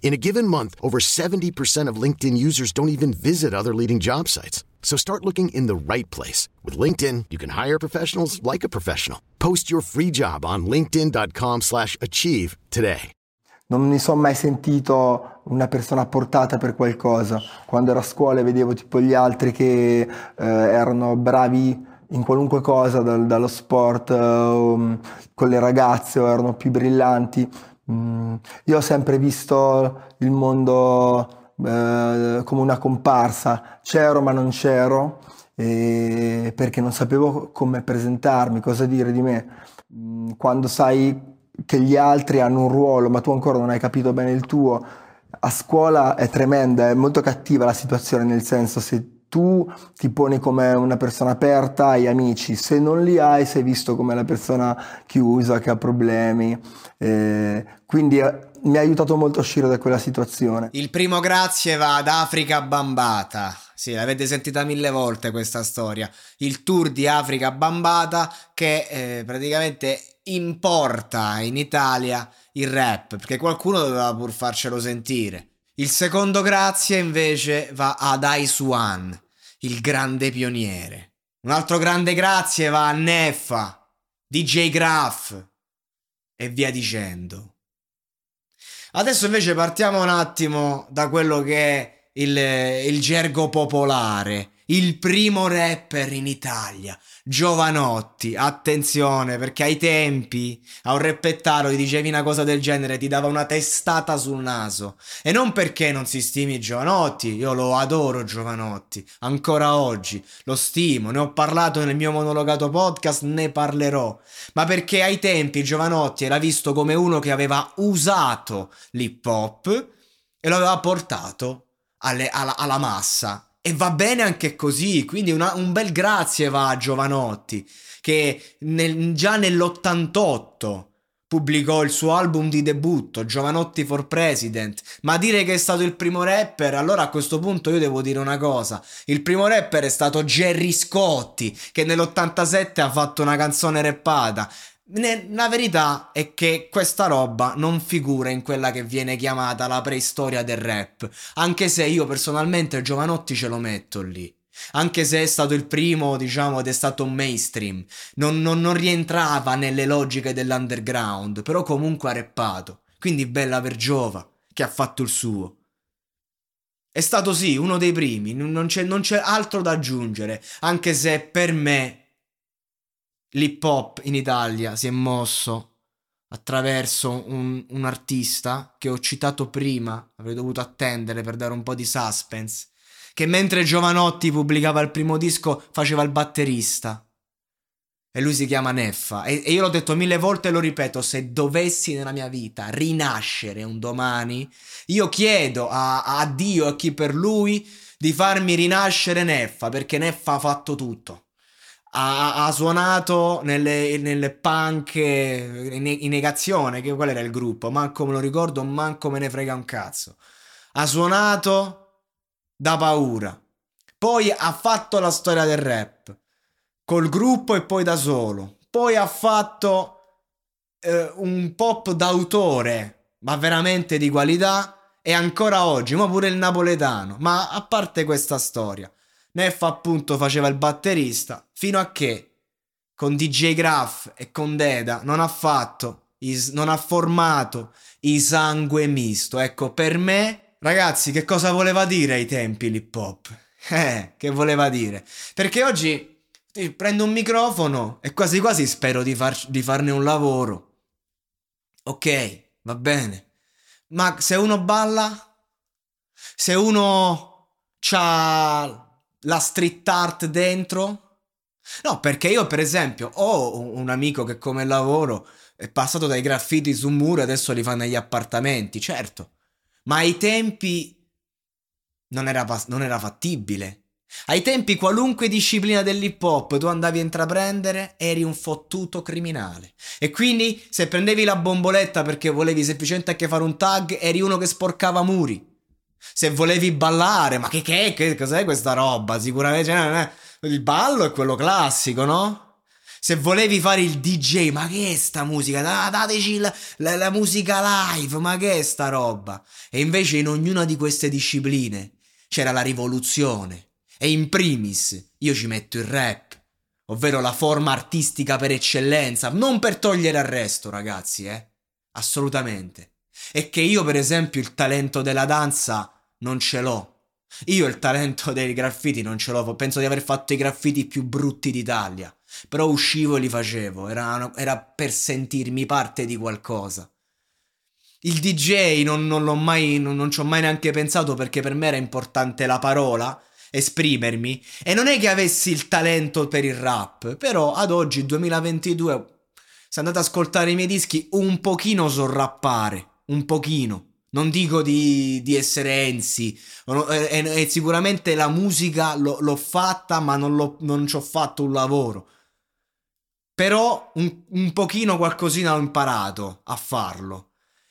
In a given month, over 70% of LinkedIn users don't even visit other leading job sites. So start looking in the right place. With LinkedIn, you can hire professionals like a professional. Post your free job on linkedin.com/achieve today. Non mi sono mai sentito una persona portata per qualcosa. Quando ero a scuola vedevo tipo gli altri che erano bravi in qualunque cosa, dallo sport, con le ragazze, o erano più brillanti. Io ho sempre visto il mondo come una comparsa, c'ero ma non c'ero, perché non sapevo come presentarmi, cosa dire di me. Quando sai che gli altri hanno un ruolo ma tu ancora non hai capito bene il tuo, a scuola è tremenda, è molto cattiva la situazione, nel senso, se tu ti poni come una persona aperta ai amici, se non li hai sei visto come la persona chiusa, che ha problemi, quindi mi ha aiutato molto a uscire da quella situazione. Il primo grazie va ad Afrika Bambaataa. Sì, l'avete sentita 1000 volte questa storia, il tour di Afrika Bambaataa che praticamente importa in Italia il rap, perché qualcuno doveva pur farcelo sentire. Il secondo grazie invece va ad Ice One, il grande pioniere. Un altro grande grazie va a Neffa, DJ Graf e via dicendo. Adesso invece partiamo un attimo da quello che è il gergo popolare. Il primo rapper in Italia, Jovanotti. Attenzione, perché ai tempi a un reppettaro gli dicevi una cosa del genere, ti dava una testata sul naso. E non perché non si stimi Jovanotti, io lo adoro Jovanotti, ancora oggi lo stimo, ne ho parlato nel mio monologato podcast, ne parlerò, ma perché ai tempi Jovanotti era visto come uno che aveva usato l'hip hop e lo aveva portato alla massa. E va bene anche così, quindi un bel grazie va a Jovanotti, che già nell'88 pubblicò il suo album di debutto, Jovanotti for President. Ma dire che è stato il primo rapper, allora a questo punto io devo dire una cosa: il primo rapper è stato Jerry Scotti, che nell'87 ha fatto una canzone rappata. La verità è che questa roba non figura in quella che viene chiamata la preistoria del rap, anche se io personalmente Jovanotti ce lo metto lì, anche se è stato il primo, diciamo, ed è stato mainstream, non rientrava nelle logiche dell'underground, però comunque ha rappato, quindi bella per Jova che ha fatto il suo. È stato sì uno dei primi, non c'è altro da aggiungere, anche se per me l'hip hop in Italia si è mosso attraverso un artista che ho citato prima, avrei dovuto attendere per dare un po' di suspense, che mentre Jovanotti pubblicava il primo disco faceva il batterista, e lui si chiama Neffa, e io l'ho detto 1000 volte e lo ripeto: se dovessi nella mia vita rinascere un domani, io chiedo a Dio e a chi per lui di farmi rinascere Neffa, perché Neffa ha fatto tutto. Ha suonato nelle punk in negazione, che qual era il gruppo? Manco me lo ricordo, manco me ne frega un cazzo. Ha suonato da paura, poi ha fatto la storia del rap col gruppo e poi da solo, poi ha fatto un pop d'autore ma veramente di qualità, e ancora oggi, ma pure il napoletano. Ma a parte questa storia, Neffa appunto faceva il batterista, fino a che con DJ Graf e con Deda non ha formato i Sangue Misto. Ecco, per me, ragazzi, che cosa voleva dire ai tempi l'hip hop? Che voleva dire? Perché oggi prendo un microfono e quasi quasi spero di farne un lavoro. Ok, va bene. Ma se uno balla, se uno c'ha la street art dentro? No, perché io per esempio ho un amico che come lavoro è passato dai graffiti su un muro e adesso li fa negli appartamenti, certo, ma ai tempi non era fattibile. Ai tempi qualunque disciplina dell'hip hop tu andavi a intraprendere eri un fottuto criminale, e quindi se prendevi la bomboletta perché volevi semplicemente anche fare un tag eri uno che sporcava muri. Se volevi ballare, ma che cos'è questa roba? Sicuramente il ballo è quello classico, no? Se volevi fare il DJ, ma che è sta musica? Dateci la musica live, ma che è sta roba? E invece in ognuna di queste discipline c'era la rivoluzione. E in primis io ci metto il rap, ovvero la forma artistica per eccellenza, non per togliere al resto, ragazzi, assolutamente. E che io per esempio il talento della danza non ce l'ho. Io il talento dei graffiti non ce l'ho, penso di aver fatto i graffiti più brutti d'Italia, però uscivo e li facevo, era per sentirmi parte di qualcosa. Il DJ non ci ho mai neanche pensato, perché per me era importante la parola, esprimermi, e non è che avessi il talento per il rap, però ad oggi 2022 se andate ad ascoltare i miei dischi un pochino so rappare, un pochino, non dico di essere Enzi, e sicuramente la musica l'ho fatta, ma non ci ho fatto un lavoro, però un pochino qualcosina ho imparato a farlo.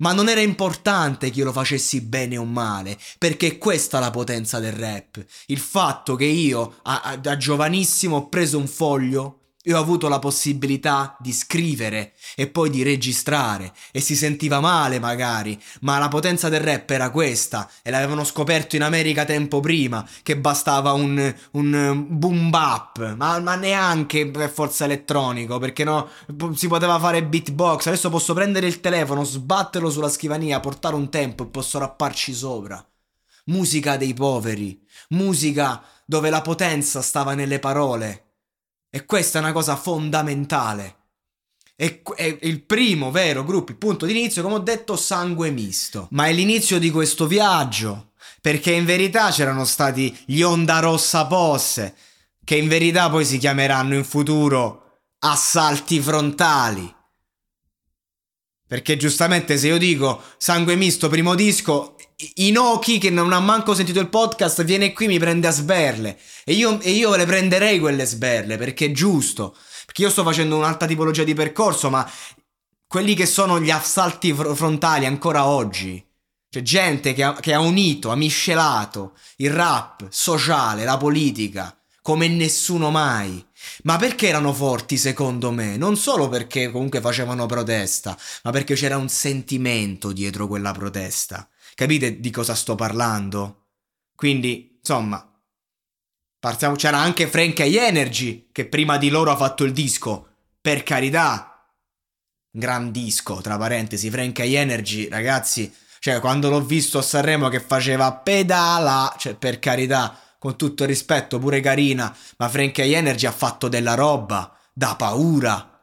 Ma non era importante che io lo facessi bene o male, perché questa è la potenza del rap. Il fatto che io, da giovanissimo, ho preso un foglio e ho avuto la possibilità di scrivere e poi di registrare, e si sentiva male magari, ma la potenza del rap era questa, e l'avevano scoperto in America tempo prima, che bastava un boom bap, ma neanche per forza elettronico, perché no, si poteva fare beatbox. Adesso posso prendere il telefono, sbatterlo sulla scrivania, portare un tempo e posso rapparci sopra. Musica dei poveri, musica dove la potenza stava nelle parole. E questa è una cosa fondamentale. E il primo vero gruppo, il punto d'inizio, come ho detto, Sangue Misto. Ma è l'inizio di questo viaggio, perché in verità c'erano stati gli Onda Rossa Posse, che in verità poi si chiameranno in futuro Assalti Frontali. Perché giustamente se io dico Sangue Misto primo disco, Inoki, che non ha manco sentito il podcast, viene qui e mi prende a sberle, e io le prenderei quelle sberle, perché è giusto, perché io sto facendo un'altra tipologia di percorso, ma quelli che sono gli assalti frontali ancora oggi, c'è gente che ha unito, ha miscelato il rap sociale, la politica, come nessuno mai. Ma perché erano forti secondo me? Non solo perché comunque facevano protesta, ma perché c'era un sentimento dietro quella protesta. Capite di cosa sto parlando? Quindi, insomma, partiamo. C'era anche Frankie Hi-NRG, che prima di loro ha fatto il disco, per carità, gran disco, tra parentesi. Frankie Hi-NRG, ragazzi, cioè quando l'ho visto a Sanremo che faceva pedala, cioè per carità, con tutto il rispetto, pure carina, ma Frankie Hi-NRG ha fatto della roba da paura.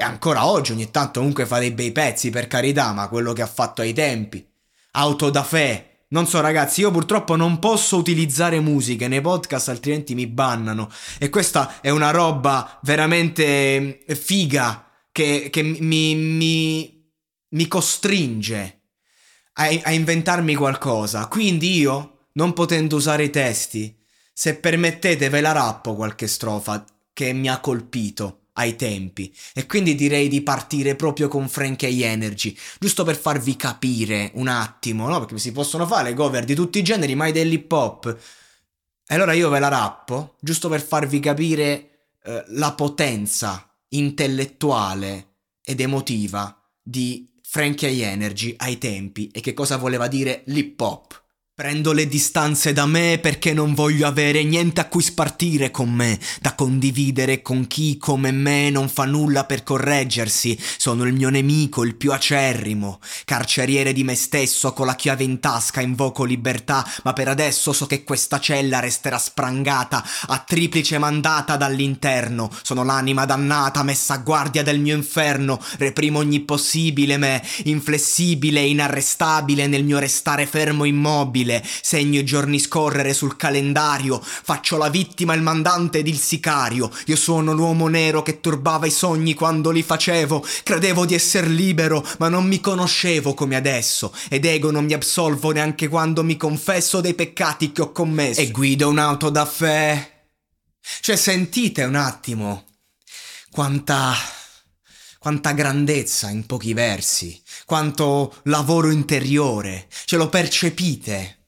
Ancora oggi ogni tanto comunque fa dei bei pezzi, per carità, ma quello che ha fatto ai tempi, auto da fè. Non so, ragazzi, io purtroppo non posso utilizzare musiche nei podcast, altrimenti mi bannano, e questa è una roba veramente figa che mi costringe a inventarmi qualcosa. Quindi io, non potendo usare i testi, se permettete ve la rappo qualche strofa che mi ha colpito ai tempi, e quindi direi di partire proprio con Frankie Hi-NRG, giusto per farvi capire un attimo, no? Perché si possono fare cover di tutti i generi, mai dell'hip hop. E allora io ve la rappo giusto per farvi capire la potenza intellettuale ed emotiva di Frankie Hi-NRG ai tempi, e che cosa voleva dire l'hip hop. Prendo le distanze da me perché non voglio avere niente a cui spartire con me, da condividere con chi come me non fa nulla per correggersi. Sono il mio nemico, il più acerrimo, carceriere di me stesso, con la chiave in tasca invoco libertà, ma per adesso so che questa cella resterà sprangata a triplice mandata dall'interno. Sono l'anima dannata messa a guardia del mio inferno, reprimo ogni possibile me, inflessibile e inarrestabile nel mio restare fermo immobile. inutile, segno i giorni scorrere sul calendario, faccio la vittima, il mandante ed il sicario, io sono l'uomo nero che turbava i sogni quando li facevo, credevo di essere libero ma non mi conoscevo come adesso, ed ego non mi absolvo neanche quando mi confesso dei peccati che ho commesso, e guido un'auto da fè. Cioè, sentite un attimo quanta grandezza in pochi versi, quanto lavoro interiore, ce lo percepite?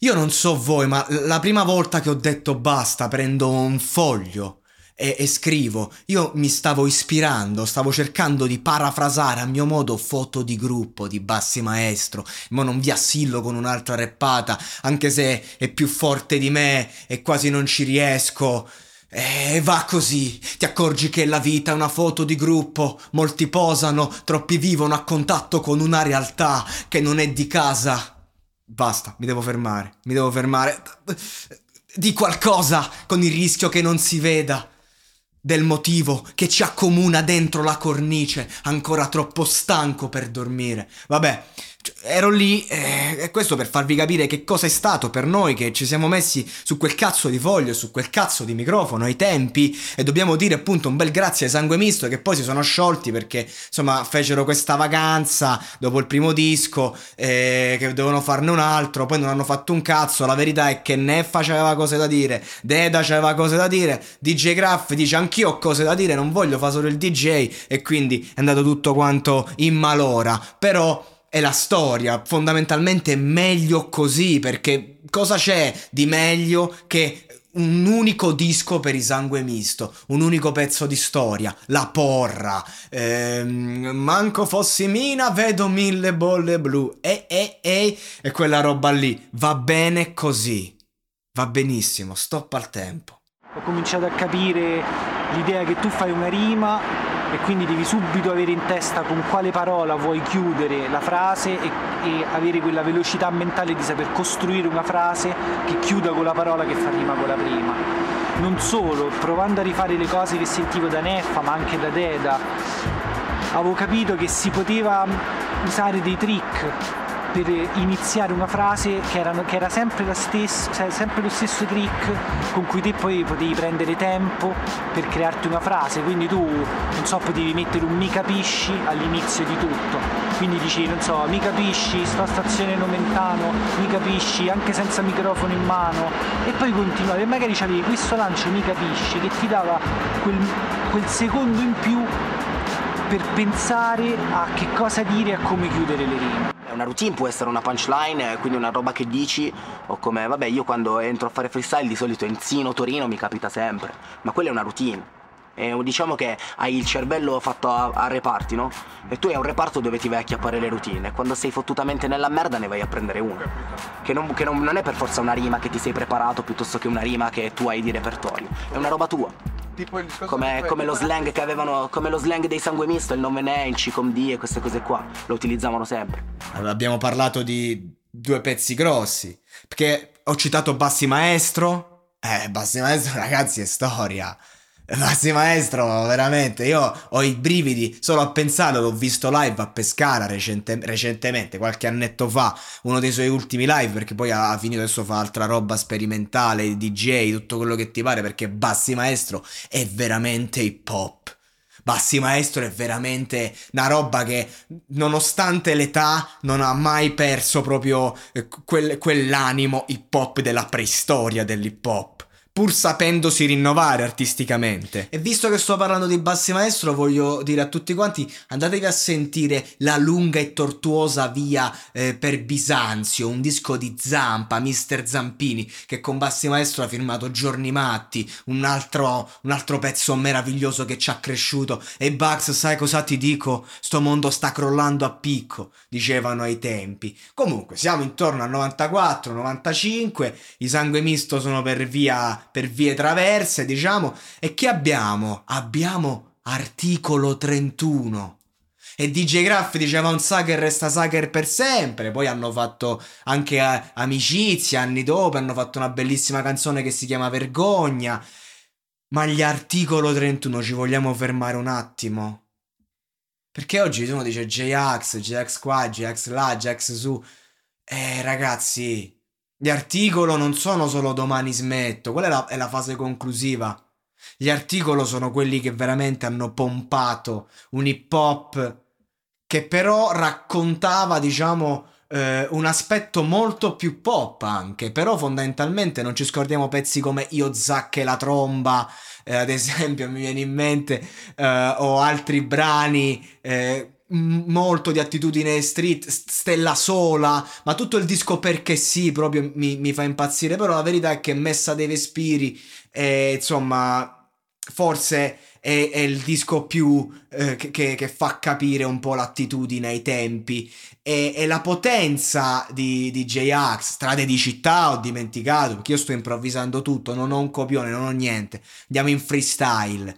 Io non so voi, ma la prima volta che ho detto basta, prendo un foglio e scrivo, io mi stavo ispirando, stavo cercando di parafrasare a mio modo foto di gruppo di Bassi Maestro, ma non vi assillo con un'altra reppata, anche se è più forte di me e quasi non ci riesco. E va così, ti accorgi che la vita è una foto di gruppo, molti posano, troppi vivono a contatto con una realtà che non è di casa. Basta, mi devo fermare. Di qualcosa, con il rischio che non si veda, del motivo che ci accomuna dentro la cornice, ancora troppo stanco per dormire. Vabbè, ero lì, e questo per farvi capire che cosa è stato per noi che ci siamo messi su quel cazzo di foglio, su quel cazzo di microfono, ai tempi, e dobbiamo dire appunto un bel grazie ai Sangue Misto, che poi si sono sciolti perché insomma fecero questa vacanza dopo il primo disco, che dovevano farne un altro, poi non hanno fatto un cazzo. La verità è che Neffa c'aveva cose da dire, Deda c'aveva cose da dire, DJ Graf dice anch'io ho cose da dire, non voglio fare solo il DJ, e quindi è andato tutto quanto in malora, però è la storia, fondamentalmente è meglio così, perché cosa c'è di meglio che un unico disco per i Sangue Misto, un unico pezzo di storia, la porra, manco fossi mina vedo 1000 bolle blu, e quella roba lì, va bene così, va benissimo, stop al tempo. Ho cominciato a capire l'idea che tu fai una rima e quindi devi subito avere in testa con quale parola vuoi chiudere la frase e avere quella velocità mentale di saper costruire una frase che chiuda con la parola che fa rima con la prima. Non solo, provando a rifare le cose che sentivo da Neffa ma anche da Deda, avevo capito che si poteva usare dei trick per iniziare una frase che era sempre la stessa, cioè sempre lo stesso trick con cui te poi potevi prendere tempo per crearti una frase, quindi tu, non so, potevi mettere un mi capisci all'inizio di tutto, quindi dici, non so, mi capisci, sto a stazione Nomentano, mi capisci, anche senza microfono in mano, e poi continuavi, e magari c'avevi questo lancio mi capisci che ti dava quel secondo in più per pensare a che cosa dire e a come chiudere le rime. Una routine può essere una punchline, quindi una roba che dici, o come, vabbè, io quando entro a fare freestyle di solito Enzino, Torino mi capita sempre, ma quella è una routine. E diciamo che hai il cervello fatto a reparti, no? E tu hai un reparto dove ti vai a chiappare le routine, e quando sei fottutamente nella merda ne vai a prendere una, che non è per forza una rima che ti sei preparato piuttosto che una rima che tu hai di repertorio, è una roba tua. Come lo slang che avevano, come lo slang dei Sangue Misto, il non venè, il cicomdì e queste cose qua, lo utilizzavano sempre. Allora, abbiamo parlato di due pezzi grossi, perché ho citato Bassi Maestro. Bassi Maestro, ragazzi, è storia. Bassi Maestro, veramente, io ho i brividi solo a pensare, l'ho visto live a Pescara recentemente, qualche annetto fa, uno dei suoi ultimi live, perché poi ha finito, adesso fa altra roba sperimentale, DJ, tutto quello che ti pare, perché Bassi Maestro è veramente hip hop. Bassi Maestro è veramente una roba che, nonostante l'età, non ha mai perso proprio quell'animo hip hop della preistoria dell'hip hop, pur sapendosi rinnovare artisticamente. E visto che sto parlando di Bassi Maestro, voglio dire a tutti quanti, andatevi a sentire la lunga e tortuosa via per Bisanzio, un disco di Zampa, Mister Zampini, che con Bassi Maestro ha firmato Giorni Matti, un altro pezzo meraviglioso che ci ha cresciuto. E Bugs, sai cosa ti dico? Sto mondo sta crollando a picco, dicevano ai tempi. Comunque, siamo intorno al 94-95, i Sangue Misto sono per vie traverse, diciamo, e che abbiamo? Abbiamo Articolo 31. E DJ Graf diceva un sucker resta sucker per sempre, poi hanno fatto anche amicizia anni dopo, hanno fatto una bellissima canzone che si chiama Vergogna. Ma gli Articolo 31 ci vogliamo fermare un attimo? Perché oggi uno dice J-Ax, J-Ax qua, J-Ax là, J-Ax su. Ragazzi, gli articolo non sono solo domani smetto, quella è la fase conclusiva. Gli articolo sono quelli che veramente hanno pompato un hip hop che però raccontava, diciamo, un aspetto molto più pop anche, però fondamentalmente non ci scordiamo pezzi come Io Zac e la Tromba, ad esempio, mi viene in mente, o altri brani, molto di attitudine street, Stella Sola, ma tutto il disco Perché Sì proprio mi fa impazzire. Però la verità è che Messa dei Vespiri, insomma, forse è il disco più che fa capire un po' l'attitudine ai tempi e la potenza di J-Ax. Strade di città ho dimenticato, perché io sto improvvisando tutto, non ho un copione, non ho niente, andiamo in freestyle.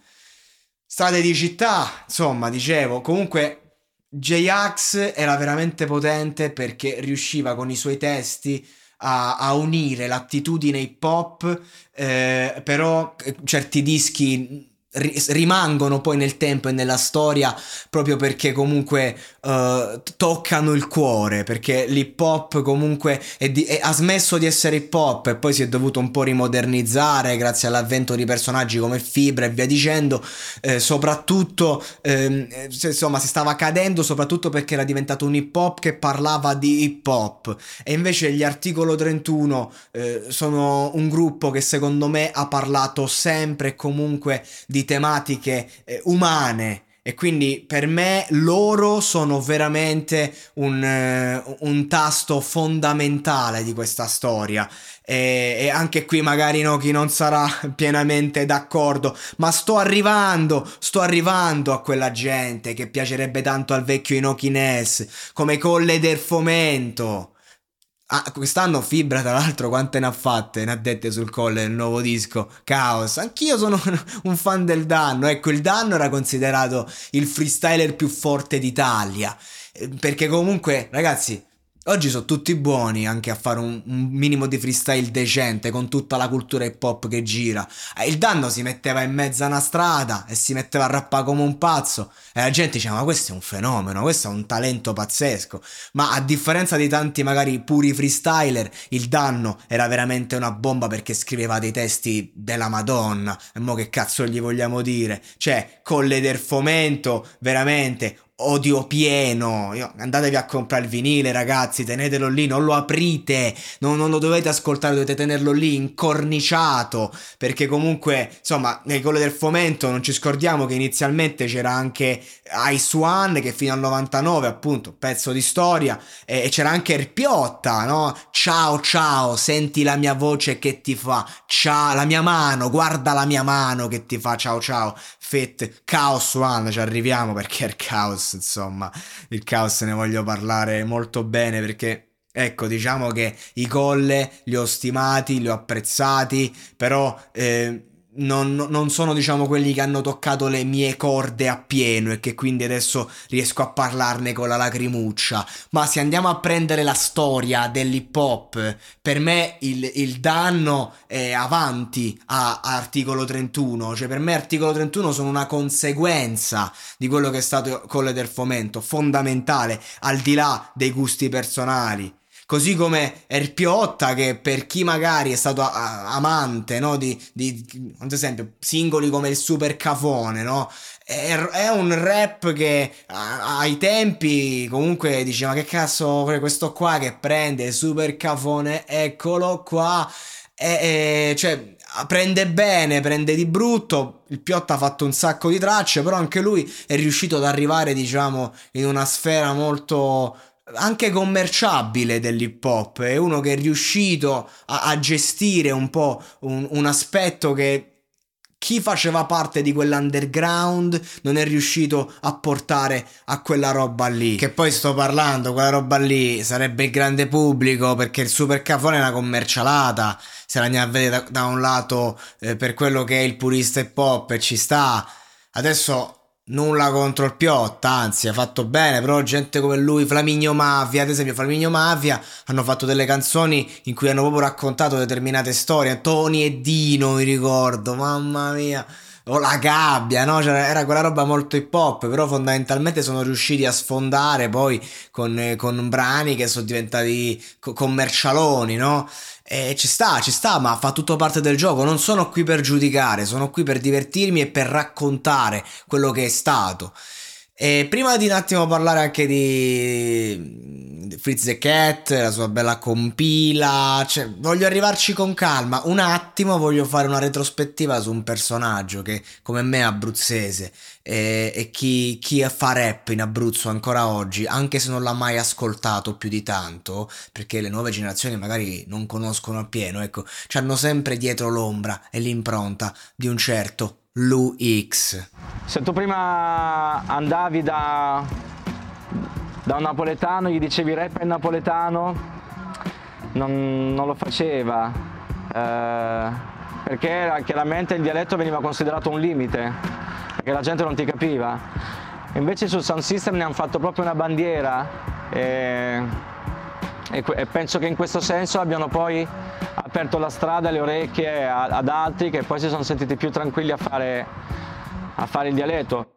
Strade di città, insomma, dicevo, comunque J-Ax era veramente potente perché riusciva con i suoi testi a unire l'attitudine hip hop, però certi dischi rimangono poi nel tempo e nella storia proprio perché comunque toccano il cuore, perché l'hip hop comunque ha smesso di essere hip hop e poi si è dovuto un po' rimodernizzare grazie all'avvento di personaggi come Fibra e via dicendo, soprattutto insomma si stava cadendo soprattutto perché era diventato un hip hop che parlava di hip hop. E invece gli Articolo 31 sono un gruppo che secondo me ha parlato sempre e comunque di tematiche umane, e quindi per me loro sono veramente un tasto fondamentale di questa storia. E anche qui magari no, chi non sarà pienamente d'accordo, ma sto arrivando a quella gente che piacerebbe tanto al vecchio Inoki Ness, come Colle del Fomento. Quest'anno Fibra, tra l'altro, quante ne ha fatte, ne ha dette sul Colle, il nuovo disco Kaos. Anch'io sono un fan del Danno. Ecco, il Danno era considerato il freestyler più forte d'Italia, perché comunque, ragazzi, oggi sono tutti buoni anche a fare un minimo di freestyle decente con tutta la cultura hip hop che gira. Il Danno si metteva in mezzo a una strada e si metteva a rappare come un pazzo e la gente diceva: ma questo è un fenomeno, questo è un talento pazzesco. Ma a differenza di tanti magari puri freestyler, il Danno era veramente una bomba perché scriveva dei testi della Madonna. E mo che cazzo gli vogliamo dire? Cioè, Colle del Fomento, veramente odio pieno. Andatevi a comprare il vinile, ragazzi, tenetelo lì, non lo aprite, non lo dovete ascoltare, dovete tenerlo lì incorniciato, perché comunque, insomma, nel Colle del Fomento non ci scordiamo che inizialmente c'era anche Ice One, che fino al 99 appunto pezzo di storia, e c'era anche Er Piotta, no? Ciao ciao, senti la mia voce che ti fa ciao, la mia mano, guarda la mia mano che ti fa ciao ciao. Fit Kaos One, ci arriviamo perché è il caos. Insomma, il caos ne voglio parlare molto bene perché, ecco, diciamo che i Colle li ho stimati, li ho apprezzati, però non sono, diciamo, quelli che hanno toccato le mie corde appieno e che quindi adesso riesco a parlarne con la lacrimuccia. Ma se andiamo a prendere la storia dell'hip hop, per me il Danno è avanti a Articolo 31, cioè per me Articolo 31 sono una conseguenza di quello che è stato Colle del Fomento, fondamentale, al di là dei gusti personali. Così come Er Piotta, che per chi magari è stato amante, no, di ad esempio singoli come il Super Cafone, no, è un rap che ai tempi comunque diceva: che cazzo, questo qua che prende il Super Cafone, eccolo qua, cioè prende bene, prende di brutto. Il Piotta ha fatto un sacco di tracce, però anche lui è riuscito ad arrivare, diciamo, in una sfera molto anche commerciabile dell'hip hop. È uno che è riuscito a gestire un po' un aspetto che chi faceva parte di quell'underground non è riuscito a portare a quella roba lì. Che poi sto parlando, quella roba lì sarebbe il grande pubblico, perché il Super Cafone è una commercialata, se la andiamo a vedere da un lato, per quello che è il purista hip hop, e ci sta. Adesso nulla contro il Piotta, anzi ha fatto bene, però gente come lui, Flaminio Mafia, ad esempio, Flaminio Mafia hanno fatto delle canzoni in cui hanno proprio raccontato determinate storie. Tony e Dino, mi ricordo, mamma mia, o la gabbia, no? Cioè, era quella roba molto hip hop, però fondamentalmente sono riusciti a sfondare poi con brani che sono diventati commercialoni, no? E ci sta, ma fa tutto parte del gioco. Non sono qui per giudicare, sono qui per divertirmi e per raccontare quello che è stato. E prima di un attimo parlare anche di Fritz the Cat, la sua bella compila, cioè, voglio arrivarci con calma. Un attimo voglio fare una retrospettiva su un personaggio che come me è abruzzese e chi fa rap in Abruzzo ancora oggi, anche se non l'ha mai ascoltato più di tanto, perché le nuove generazioni magari non conoscono appieno, ecco, c'hanno sempre dietro l'ombra e l'impronta di un certo Lu X. Se tu prima andavi da un napoletano, gli dicevi rap in napoletano, non lo faceva, perché chiaramente il dialetto veniva considerato un limite, perché la gente non ti capiva. Invece sul sound system ne hanno fatto proprio una bandiera e penso che in questo senso abbiano poi aperto la strada e le orecchie ad altri che poi si sono sentiti più tranquilli a fare il dialetto.